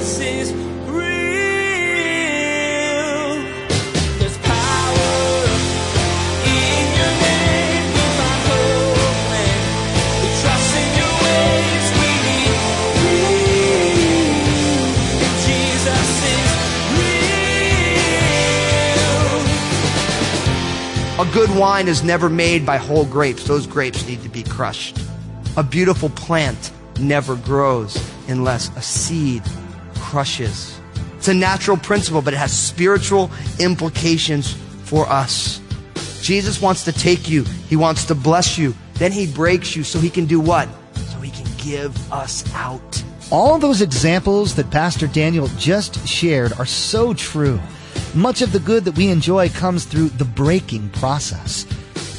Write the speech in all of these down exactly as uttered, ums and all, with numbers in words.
Jesus is real. There's power in your name. We find hope when we trust in your ways. We need real. Jesus is real. A good wine is never made by whole grapes. Those grapes need to be crushed. A beautiful plant never grows unless a seed crushes. It's a natural principle, but it has spiritual implications for us. Jesus wants to take you. He wants to bless you. Then he breaks you so he can do what? So he can give us out. All those examples that Pastor Daniel just shared are so true. Much of the good that we enjoy comes through the breaking process.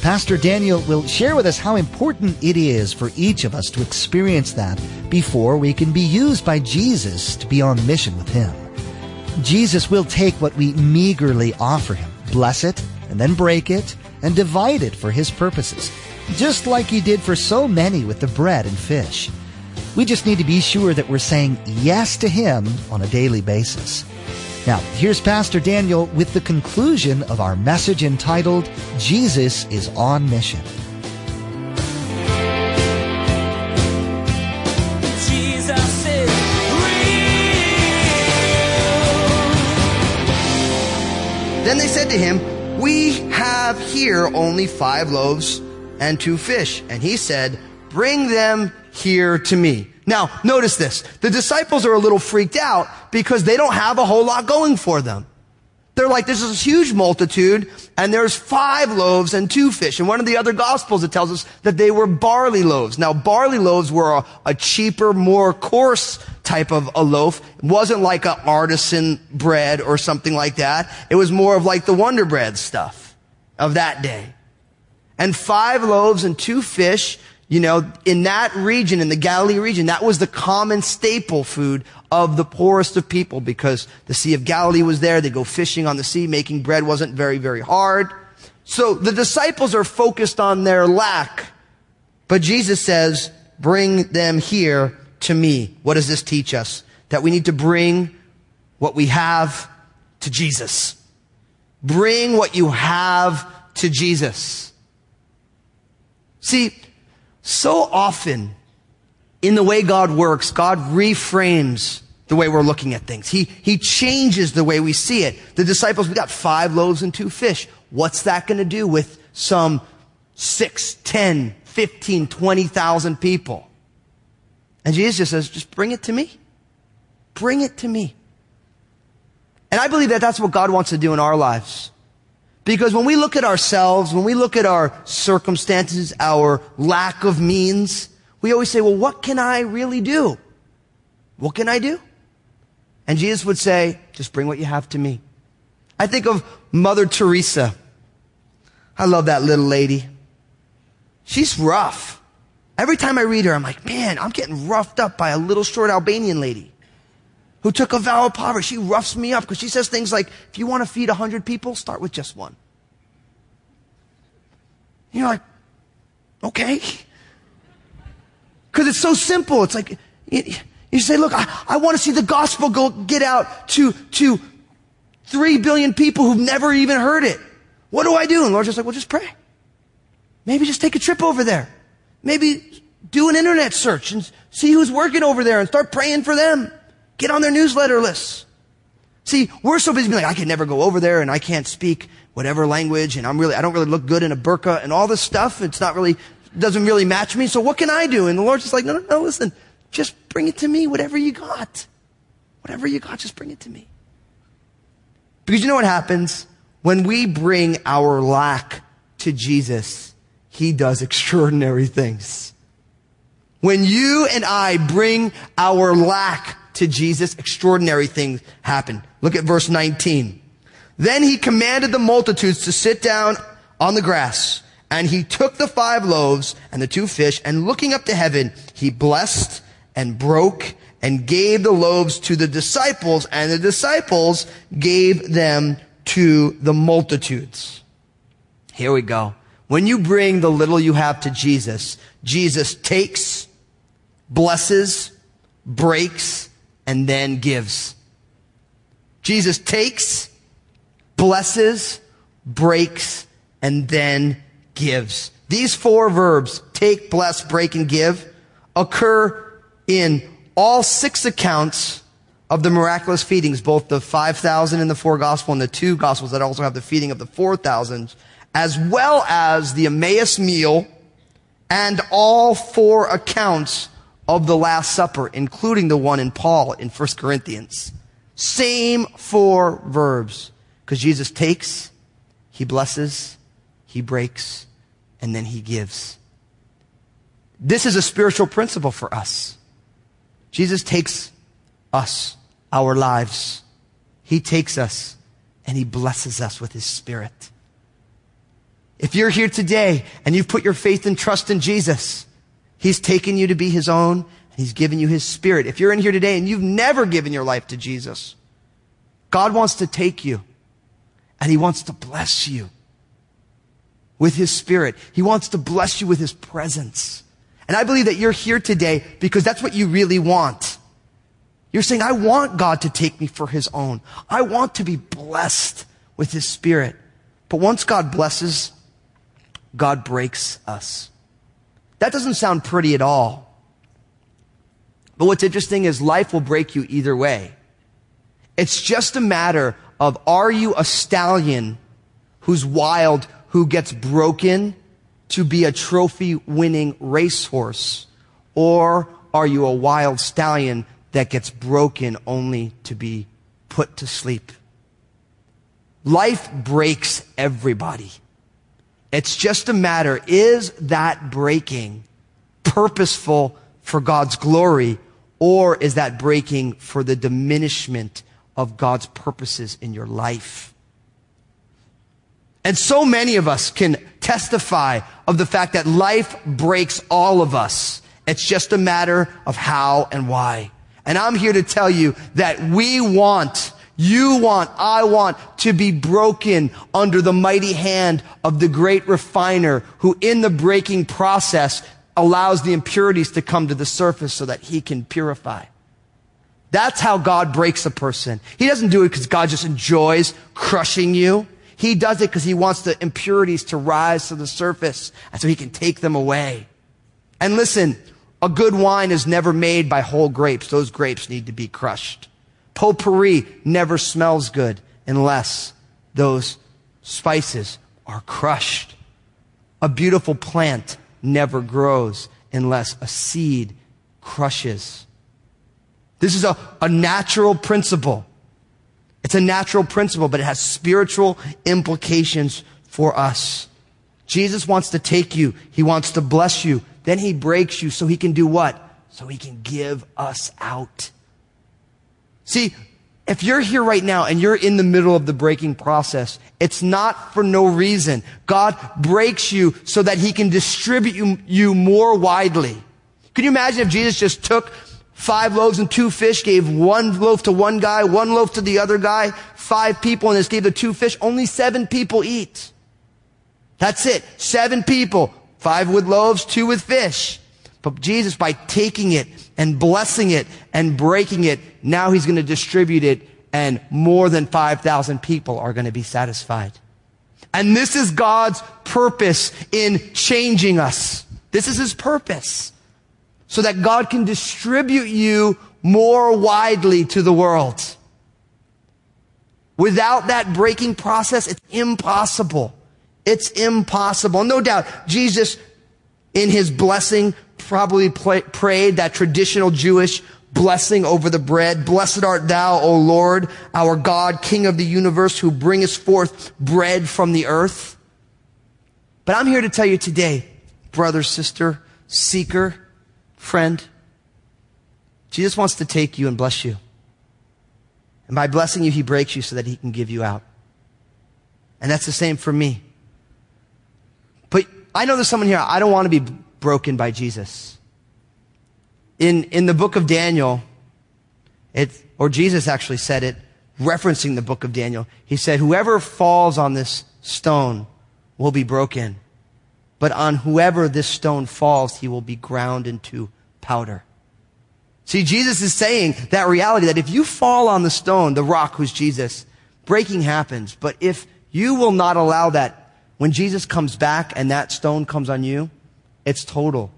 Pastor Daniel will share with us how important it is for each of us to experience that before we can be used by Jesus to be on mission with him. Jesus will take what we meagerly offer him, bless it, and then break it, and divide it for his purposes, just like he did for so many with the bread and fish. We just need to be sure that we're saying yes to him on a daily basis. Now, here's Pastor Daniel with the conclusion of our message entitled, Jesus is on Mission. Jesus is real. Then they said to him, "We have here only five loaves and two fish." And he said, "Bring them here to me." Now, notice this. The disciples are a little freaked out because they don't have a whole lot going for them. They're like, this is a huge multitude, and there's five loaves and two fish. In one of the other gospels, it tells us that they were barley loaves. Now, barley loaves were a, a cheaper, more coarse type of a loaf. It wasn't like an artisan bread or something like that. It was more of like the Wonder Bread stuff of that day. And five loaves and two fish. You know, in that region, in the Galilee region, that was the common staple food of the poorest of people because the Sea of Galilee was there. They go fishing on the sea. Making bread wasn't very, very hard. So the disciples are focused on their lack. But Jesus says, bring them here to me. What does this teach us? That we need to bring what we have to Jesus. Bring what you have to Jesus. See, so often, in the way God works, God reframes the way we're looking at things. He, he changes the way we see it. The disciples, we got five loaves and two fish. What's that going to do with some six, ten, fifteen, twenty thousand people? And Jesus just says, just bring it to me. Bring it to me. And I believe that that's what God wants to do in our lives. Because when we look at ourselves, when we look at our circumstances, our lack of means, we always say, well, what can I really do? What can I do? And Jesus would say, just bring what you have to me. I think of Mother Teresa. I love that little lady. She's rough. Every time I read her, I'm like, man, I'm getting roughed up by a little short Albanian lady who took a vow of poverty. She roughs me up because she says things like, if you want to feed one hundred people, start with just one. And you're like, okay. Because it's so simple. It's like, you say, look, I, I want to see the gospel go get out to, to three billion people who've never even heard it. What do I do? And Lord's just like, well, just pray. Maybe just take a trip over there. Maybe do an internet search and see who's working over there and start praying for them. Get on their newsletter lists. See, we're so busy being like, I can never go over there and I can't speak whatever language and I'm really, I don't really look good in a burqa and all this stuff. It's not really, doesn't really match me. So what can I do? And the Lord's just like, no, no, no, listen, just bring it to me. Whatever you got, whatever you got, just bring it to me. Because you know what happens when we bring our lack to Jesus, he does extraordinary things. When you and I bring our lack to Jesus, extraordinary things happen. Look at verse nineteen. Then he commanded the multitudes to sit down on the grass, and he took the five loaves and the two fish, and looking up to heaven, he blessed and broke and gave the loaves to the disciples, and the disciples gave them to the multitudes. Here we go. When you bring the little you have to Jesus, Jesus takes, blesses, breaks, and then gives. Jesus takes, blesses, breaks, and then gives. These four verbs, take, bless, break, and give, occur in all six accounts of the miraculous feedings, both the five thousand in the four gospel and the two gospels that also have the feeding of the four thousand, as well as the Emmaus meal and all four accounts of the Last Supper, including the one in Paul in First Corinthians. Same four verbs, because Jesus takes, he blesses, he breaks, and then he gives. This is a spiritual principle for us. Jesus takes us, our lives. He takes us, and he blesses us with his Spirit. If you're here today, and you've put your faith and trust in Jesus, he's taken you to be his own, and he's given you his Spirit. If you're in here today, and you've never given your life to Jesus, God wants to take you, and he wants to bless you with his Spirit. He wants to bless you with his presence. And I believe that you're here today because that's what you really want. You're saying, I want God to take me for his own. I want to be blessed with his Spirit. But once God blesses, God breaks us. That doesn't sound pretty at all. But what's interesting is life will break you either way. It's just a matter of, are you a stallion who's wild, who gets broken to be a trophy-winning racehorse? Or are you a wild stallion that gets broken only to be put to sleep? Life breaks everybody. It's just a matter, is that breaking purposeful for God's glory, or is that breaking for the diminishment of God's purposes in your life? And so many of us can testify of the fact that life breaks all of us. It's just a matter of how and why. And I'm here to tell you that we want, you want, I want to be broken under the mighty hand of the great refiner who in the breaking process allows the impurities to come to the surface so that he can purify. That's how God breaks a person. He doesn't do it because God just enjoys crushing you. He does it because he wants the impurities to rise to the surface and so he can take them away. And listen, a good wine is never made by whole grapes. Those grapes need to be crushed. Potpourri never smells good unless those spices are crushed. A beautiful plant never grows unless a seed crushes. This is a, a natural principle. It's a natural principle, but it has spiritual implications for us. Jesus wants to take you. He wants to bless you. Then he breaks you so he can do what? So he can give us out. See, if you're here right now and you're in the middle of the breaking process, it's not for no reason. God breaks you so that he can distribute you, you more widely. Can you imagine if Jesus just took Five loaves and two fish, gave one loaf to one guy, one loaf to the other guy, five people, and just gave the two fish. Only seven people eat. That's it. Seven people. Five with loaves, two with fish. But Jesus, by taking it and blessing it and breaking it, now he's going to distribute it, and more than five thousand people are going to be satisfied. And this is God's purpose in changing us. This is his purpose. So that God can distribute you more widely to the world. Without that breaking process, it's impossible. It's impossible. No doubt, Jesus, in his blessing, probably play, prayed that traditional Jewish blessing over the bread. Blessed art thou, O Lord, our God, King of the universe, who bringest forth bread from the earth. But I'm here to tell you today, brother, sister, seeker, friend, Jesus wants to take you and bless you. And by blessing you, he breaks you so that he can give you out. And that's the same for me. But I know there's someone here, I don't want to be broken by Jesus. In, in the book of Daniel, it, or Jesus actually said it, referencing the book of Daniel, he said, whoever falls on this stone will be broken. But on whoever this stone falls, he will be ground into powder. See, Jesus is saying that reality, that if you fall on the stone, the rock, who's Jesus, breaking happens. But if you will not allow that, when Jesus comes back and that stone comes on you, it's total.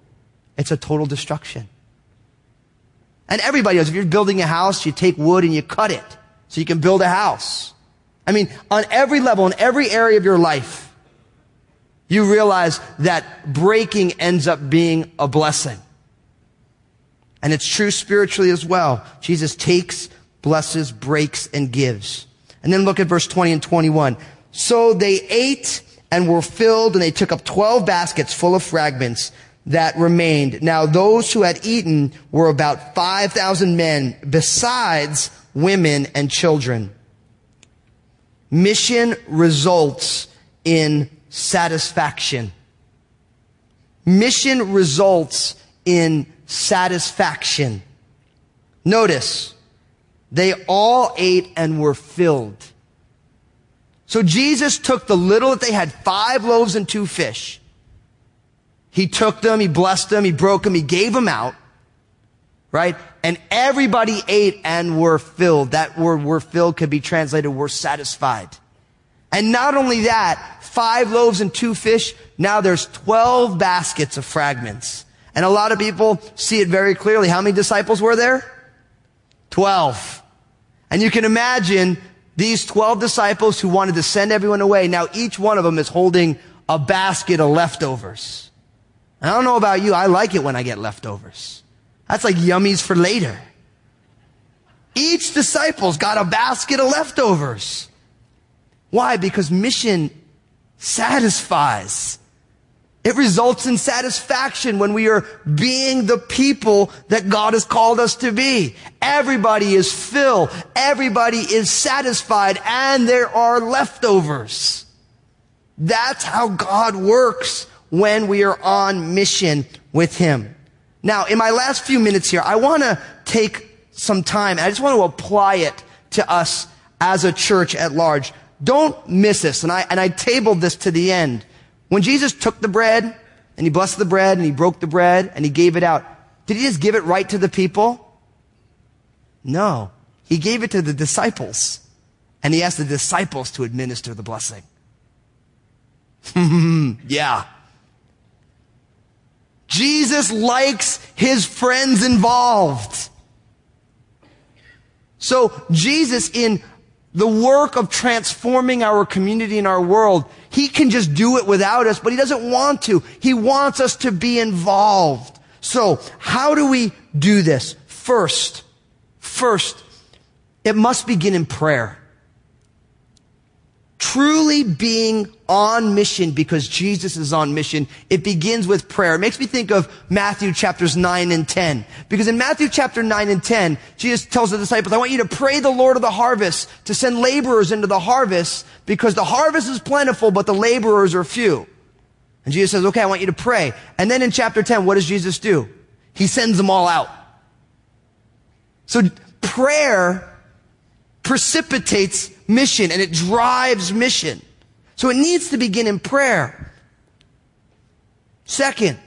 It's a total destruction. And everybody knows, if you're building a house, you take wood and you cut it so you can build a house. I mean, on every level, in every area of your life, you realize that breaking ends up being a blessing. And it's true spiritually as well. Jesus takes, blesses, breaks, and gives. And then look at verse twenty and twenty-one. So they ate and were filled, and they took up twelve baskets full of fragments that remained. Now those who had eaten were about five thousand men, besides women and children. Mission results in satisfaction. Mission results in satisfaction. Notice, they all ate and were filled. So Jesus took the little that they had, five loaves and two fish. He took them, he blessed them, he broke them, he gave them out, right? And everybody ate and were filled. That word "were filled" could be translated "were satisfied." And not only that, five loaves and two fish, now there's twelve baskets of fragments. And a lot of people see it very clearly. How many disciples were there? Twelve. And you can imagine these twelve disciples who wanted to send everyone away. Now each one of them is holding a basket of leftovers. I don't know about you, I like it when I get leftovers. That's like yummies for later. Each disciple's got a basket of leftovers. Why? Because mission satisfies. It results in satisfaction when we are being the people that God has called us to be. Everybody is filled. Everybody is satisfied, and there are leftovers. That's how God works when we are on mission with him. Now, in my last few minutes here, I want to take some time, and I just want to apply it to us as a church at large. Don't miss this, and I, and I tabled this to the end. When Jesus took the bread, and he blessed the bread, and he broke the bread, and he gave it out, did he just give it right to the people? No. He gave it to the disciples, and he asked the disciples to administer the blessing. Yeah. Jesus likes his friends involved. So Jesus, in the work of transforming our community and our world, he can just do it without us, but he doesn't want to. He wants us to be involved. So how do we do this? First, first, it must begin in prayer. Truly being on mission because Jesus is on mission, it begins with prayer. It makes me think of Matthew chapters nine and ten. Because in Matthew chapter nine and ten, Jesus tells the disciples, I want you to pray the Lord of the harvest to send laborers into the harvest because the harvest is plentiful, but the laborers are few. And Jesus says, okay, I want you to pray. And then in chapter ten, what does Jesus do? He sends them all out. So prayer precipitates mission, and it drives mission. So it needs to begin in prayer. Second,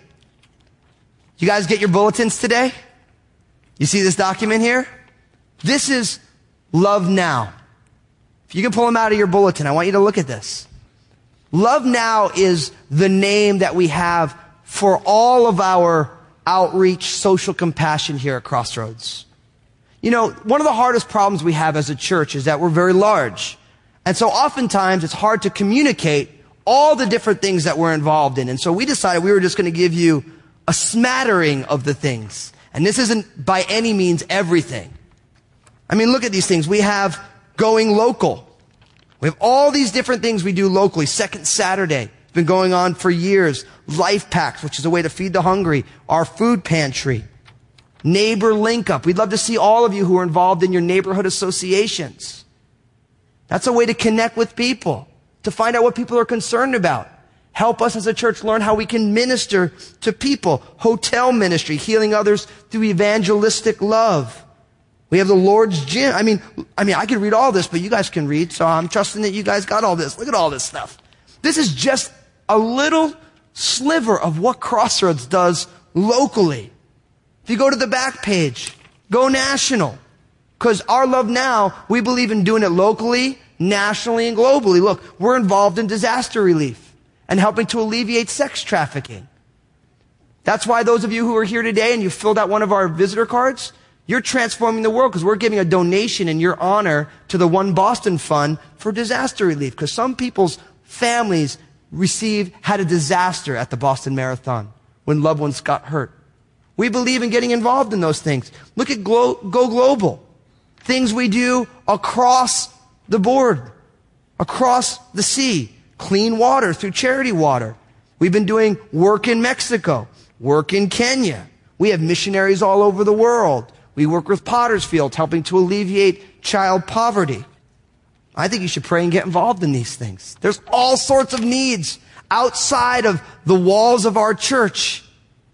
you guys get your bulletins today? You see this document here? This is Love Now. If you can pull them out of your bulletin, I want you to look at this. Love Now is the name that we have for all of our outreach, social compassion here at Crossroads. You know, one of the hardest problems we have as a church is that we're very large. And so oftentimes it's hard to communicate all the different things that we're involved in. And so we decided we were just going to give you a smattering of the things. And this isn't by any means everything. I mean, look at these things. We have going local. We have all these different things we do locally. Second Saturday, it's been going on for years. Life packs, which is a way to feed the hungry. Our food pantry. Neighbor link up. We'd love to see all of you who are involved in your neighborhood associations. That's a way to connect with people, to find out what people are concerned about. Help us as a church learn how we can minister to people. Hotel ministry, healing others through evangelistic love. We have the Lord's gym. I mean, I mean, I could read all this, but you guys can read, so I'm trusting that you guys got all this. Look at all this stuff. This is just a little sliver of what Crossroads does locally. If you go to the back page, Go national. Because our Love Now, we believe in doing it locally, nationally, and globally. Look, we're involved in disaster relief and helping to alleviate sex trafficking. That's why those of you who are here today and you filled out one of our visitor cards, you're transforming the world because we're giving a donation in your honor to the One Boston Fund for disaster relief. Because some people's families received, had a disaster at the Boston Marathon when loved ones got hurt. We believe in getting involved in those things. Look at Glo- Go Global. Things we do across the board, across the sea. Clean water through charity water. We've been doing work in Mexico, work in Kenya. We have missionaries all over the world. We work with Potter's Field, helping to alleviate child poverty. I think you should pray and get involved in these things. There's all sorts of needs outside of the walls of our church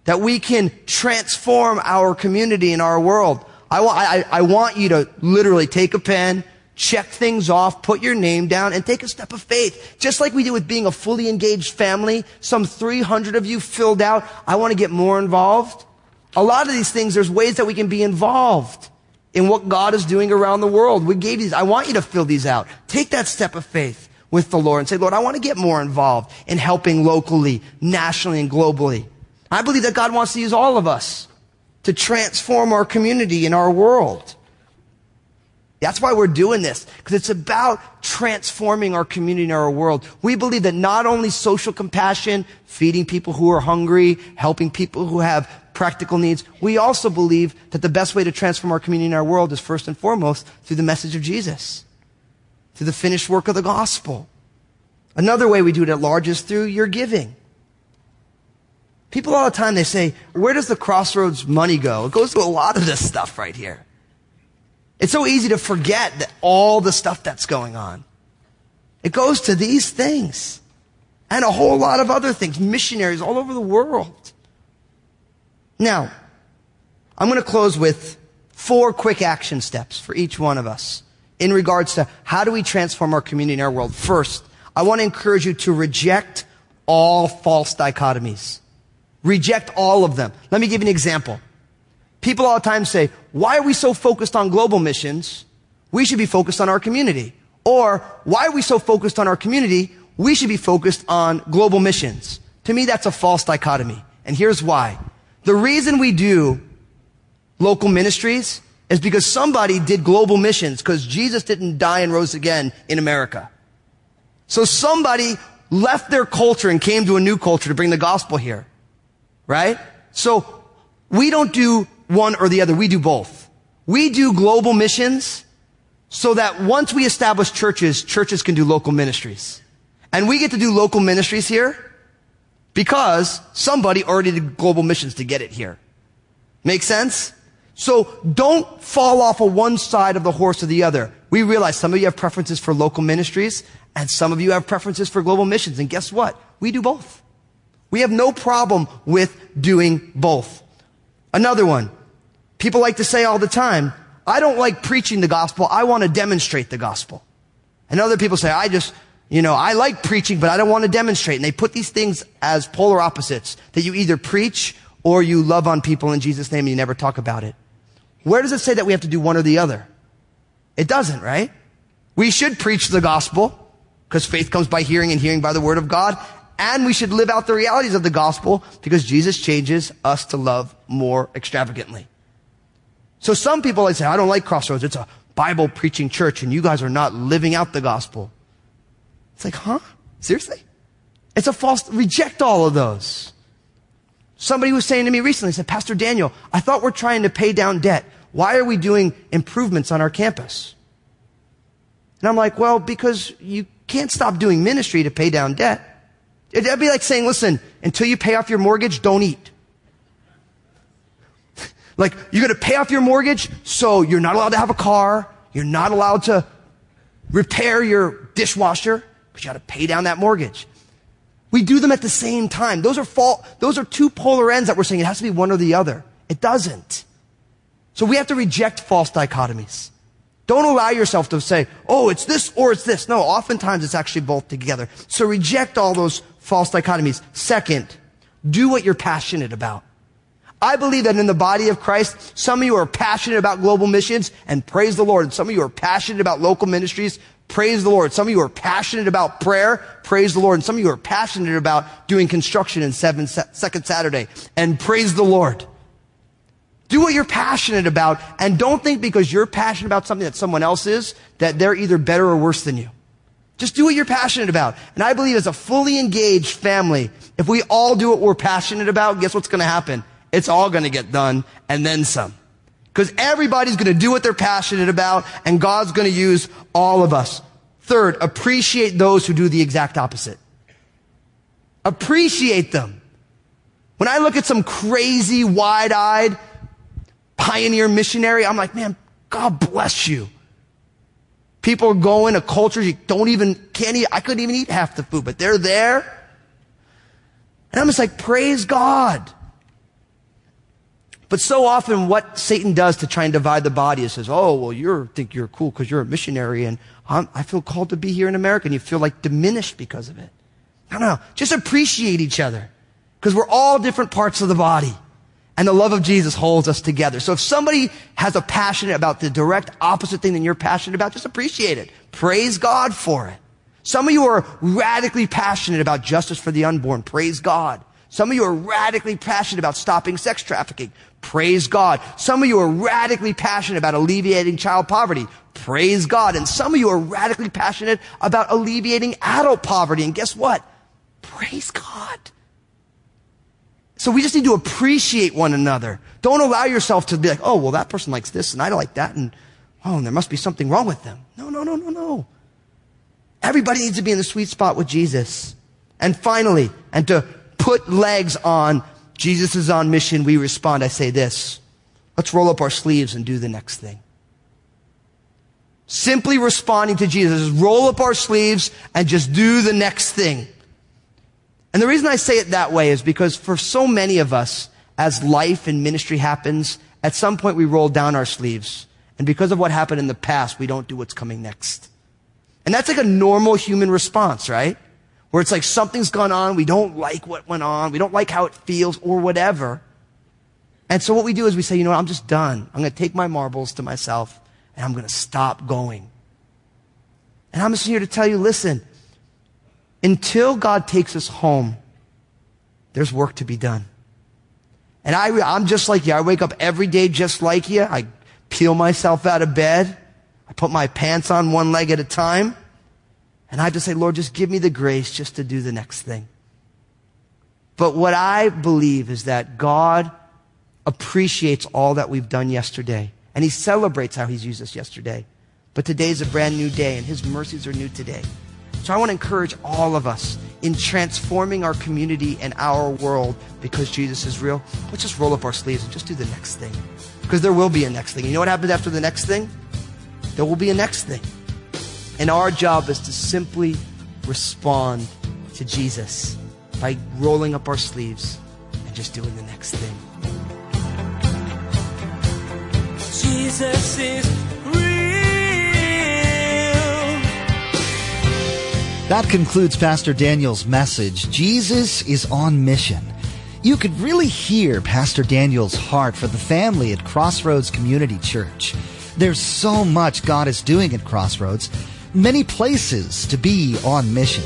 that we can transform our community and our world. I, wa- I, I want you to literally take a pen, check things off, put your name down, and take a step of faith. Just like we did with being a fully engaged family, some three hundred of you filled out, I want to get more involved. A lot of these things, there's ways that we can be involved in what God is doing around the world. We gave these. I want you to fill these out. Take that step of faith with the Lord and say, Lord, I want to get more involved in helping locally, nationally, and globally. I believe that God wants to use all of us to transform our community and our world. That's why we're doing this, because it's about transforming our community and our world. We believe that not only social compassion, feeding people who are hungry, helping people who have practical needs, we also believe that the best way to transform our community and our world is first and foremost through the message of Jesus, through the finished work of the gospel. Another way we do it at large is through your giving. People all the time, they say, where does the Crossroads money go? It goes to a lot of this stuff right here. It's so easy to forget that all the stuff that's going on. It goes to these things and a whole lot of other things, missionaries all over the world. Now, I'm going to close with four quick action steps for each one of us in regards to how do we transform our community and our world. First, I want to encourage you to reject all false dichotomies. Reject all of them. Let me give you an example. People all the time say, why are we so focused on global missions? We should be focused on our community. Or, why are we so focused on our community? We should be focused on global missions. To me, that's a false dichotomy. And here's why. The reason we do local ministries is because somebody did global missions, because Jesus didn't die and rose again in America. So somebody left their culture and came to a new culture to bring the gospel here. Right? So we don't do one or the other. We do both. We do global missions so that once we establish churches, churches can do local ministries. And we get to do local ministries here because somebody already did global missions to get it here. Make sense? So don't fall off of one side of the horse or the other. We realize some of you have preferences for local ministries and some of you have preferences for global missions. And guess what? We do both. We have no problem with doing both. Another one. People like to say all the time, I don't like preaching the gospel. I want to demonstrate the gospel. And other people say, I just, you know, I like preaching, but I don't want to demonstrate. And they put these things as polar opposites, that you either preach or you love on people in Jesus' name and you never talk about it. Where does it say that we have to do one or the other? It doesn't, right? We should preach the gospel because faith comes by hearing and hearing by the word of God. And we should live out the realities of the gospel because Jesus changes us to love more extravagantly. So some people like say, I don't like Crossroads. It's a Bible preaching church and you guys are not living out the gospel. It's like, huh? Seriously? It's a false, reject all of those. Somebody was saying to me recently, said, Pastor Daniel, I thought we're trying to pay down debt. Why are we doing improvements on our campus? And I'm like, well, because you can't stop doing ministry to pay down debt. That'd be like saying, listen, until you pay off your mortgage, don't eat. Like, you're going to pay off your mortgage, so you're not allowed to have a car. You're not allowed to repair your dishwasher because you got to pay down that mortgage. We do them at the same time. Those are fault, those are two polar ends that we're saying it has to be one or the other. It doesn't. So we have to reject false dichotomies. Don't allow yourself to say, oh, it's this or it's this. No, oftentimes it's actually both together. So reject all those false dichotomies. Second, do what you're passionate about. I believe that in the body of Christ, some of you are passionate about global missions, and praise the Lord. Some of you are passionate about local ministries. Praise the Lord. Some of you are passionate about prayer. Praise the Lord. And some of you are passionate about doing construction in seven, Second Saturday. And praise the Lord. Do what you're passionate about, and don't think because you're passionate about something that someone else is, that they're either better or worse than you. Just do what you're passionate about. And I believe as a fully engaged family, if we all do what we're passionate about, guess what's going to happen? It's all going to get done, and then some. Because everybody's going to do what they're passionate about, and God's going to use all of us. Third, appreciate those who do the exact opposite. Appreciate them. When I look at some crazy, wide-eyed pioneer missionary, I'm like, man, God bless you. People are going to cultures you don't even, can't eat. I couldn't even eat half the food, but they're there. And I'm just like, praise God. But so often what Satan does to try and divide the body is says, oh, well, you think you're cool because you're a missionary, and I'm, I feel called to be here in America, and you feel like diminished because of it. No, no, just appreciate each other, because we're all different parts of the body, and the love of Jesus holds us together. So if somebody has a passion about the direct opposite thing than you're passionate about, just appreciate it. Praise God for it. Some of you are radically passionate about justice for the unborn. Praise God. Some of you are radically passionate about stopping sex trafficking. Praise God. Some of you are radically passionate about alleviating child poverty. Praise God. And some of you are radically passionate about alleviating adult poverty. And guess what? Praise God. So we just need to appreciate one another. Don't allow yourself to be like, oh, well, that person likes this and I don't like that, and oh, and there must be something wrong with them. No, no, no, no, no. Everybody needs to be in the sweet spot with Jesus. And finally, and to put legs on Jesus is on mission, we respond. I say this: let's roll up our sleeves and do the next thing. Simply responding to Jesus is roll up our sleeves and just do the next thing. And the reason I say it that way is because for so many of us, as life and ministry happens, at some point we roll down our sleeves. And because of what happened in the past, we don't do what's coming next. And that's like a normal human response, right? Where it's like something's gone on, we don't like what went on, we don't like how it feels or whatever. And so what we do is we say, you know what, I'm just done. I'm going to take my marbles to myself and I'm going to stop going. And I'm just here to tell you, listen, until God takes us home, there's work to be done. And I, I'm just like you. I wake up every day just like you. I peel myself out of bed. I put my pants on one leg at a time. And I have to say, Lord, just give me the grace just to do the next thing. But what I believe is that God appreciates all that we've done yesterday. And he celebrates how he's used us yesterday. But today's a brand new day, and his mercies are new today. So I want to encourage all of us in transforming our community and our world, because Jesus is real. Let's just roll up our sleeves and just do the next thing. Because there will be a next thing. You know what happens after the next thing? There will be a next thing. And our job is to simply respond to Jesus by rolling up our sleeves and just doing the next thing. Jesus is real. That concludes Pastor Daniel's message, Jesus is on mission. You could really hear Pastor Daniel's heart for the family at Crossroads Community Church. There's so much God is doing at Crossroads. Many places to be on mission.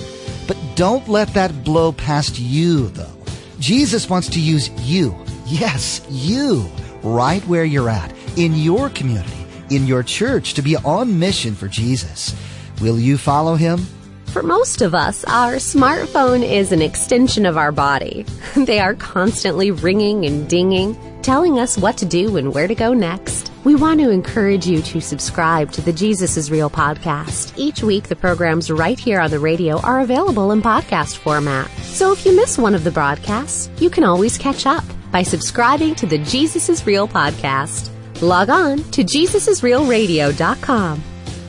But don't let that blow past you, though. Jesus wants to use you, yes, you, right where you're at, in your community, in your church, to be on mission for Jesus. Will you follow him? For most of us, our smartphone is an extension of our body. They are constantly ringing and dinging, telling us what to do and where to go next. We want to encourage you to subscribe to the Jesus is Real podcast. Each week, the programs right here on the radio are available in podcast format. So if you miss one of the broadcasts, you can always catch up by subscribing to the Jesus is Real podcast. Log on to Jesus is real radio dot com.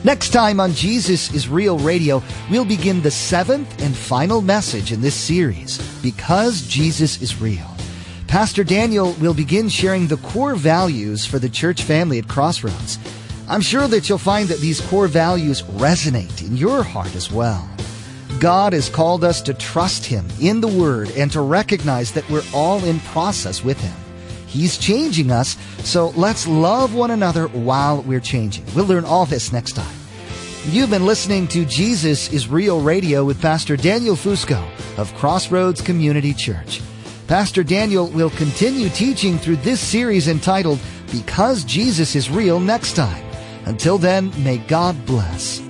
Next time on Jesus is Real Radio, we'll begin the seventh and final message in this series, Because Jesus is Real. Pastor Daniel will begin sharing the core values for the church family at Crossroads. I'm sure that you'll find that these core values resonate in your heart as well. God has called us to trust him in the Word and to recognize that we're all in process with him. He's changing us, so let's love one another while we're changing. We'll learn all this next time. You've been listening to Jesus is Real Radio with Pastor Daniel Fusco of Crossroads Community Church. Pastor Daniel will continue teaching through this series entitled Because Jesus is Real next time. Until then, may God bless.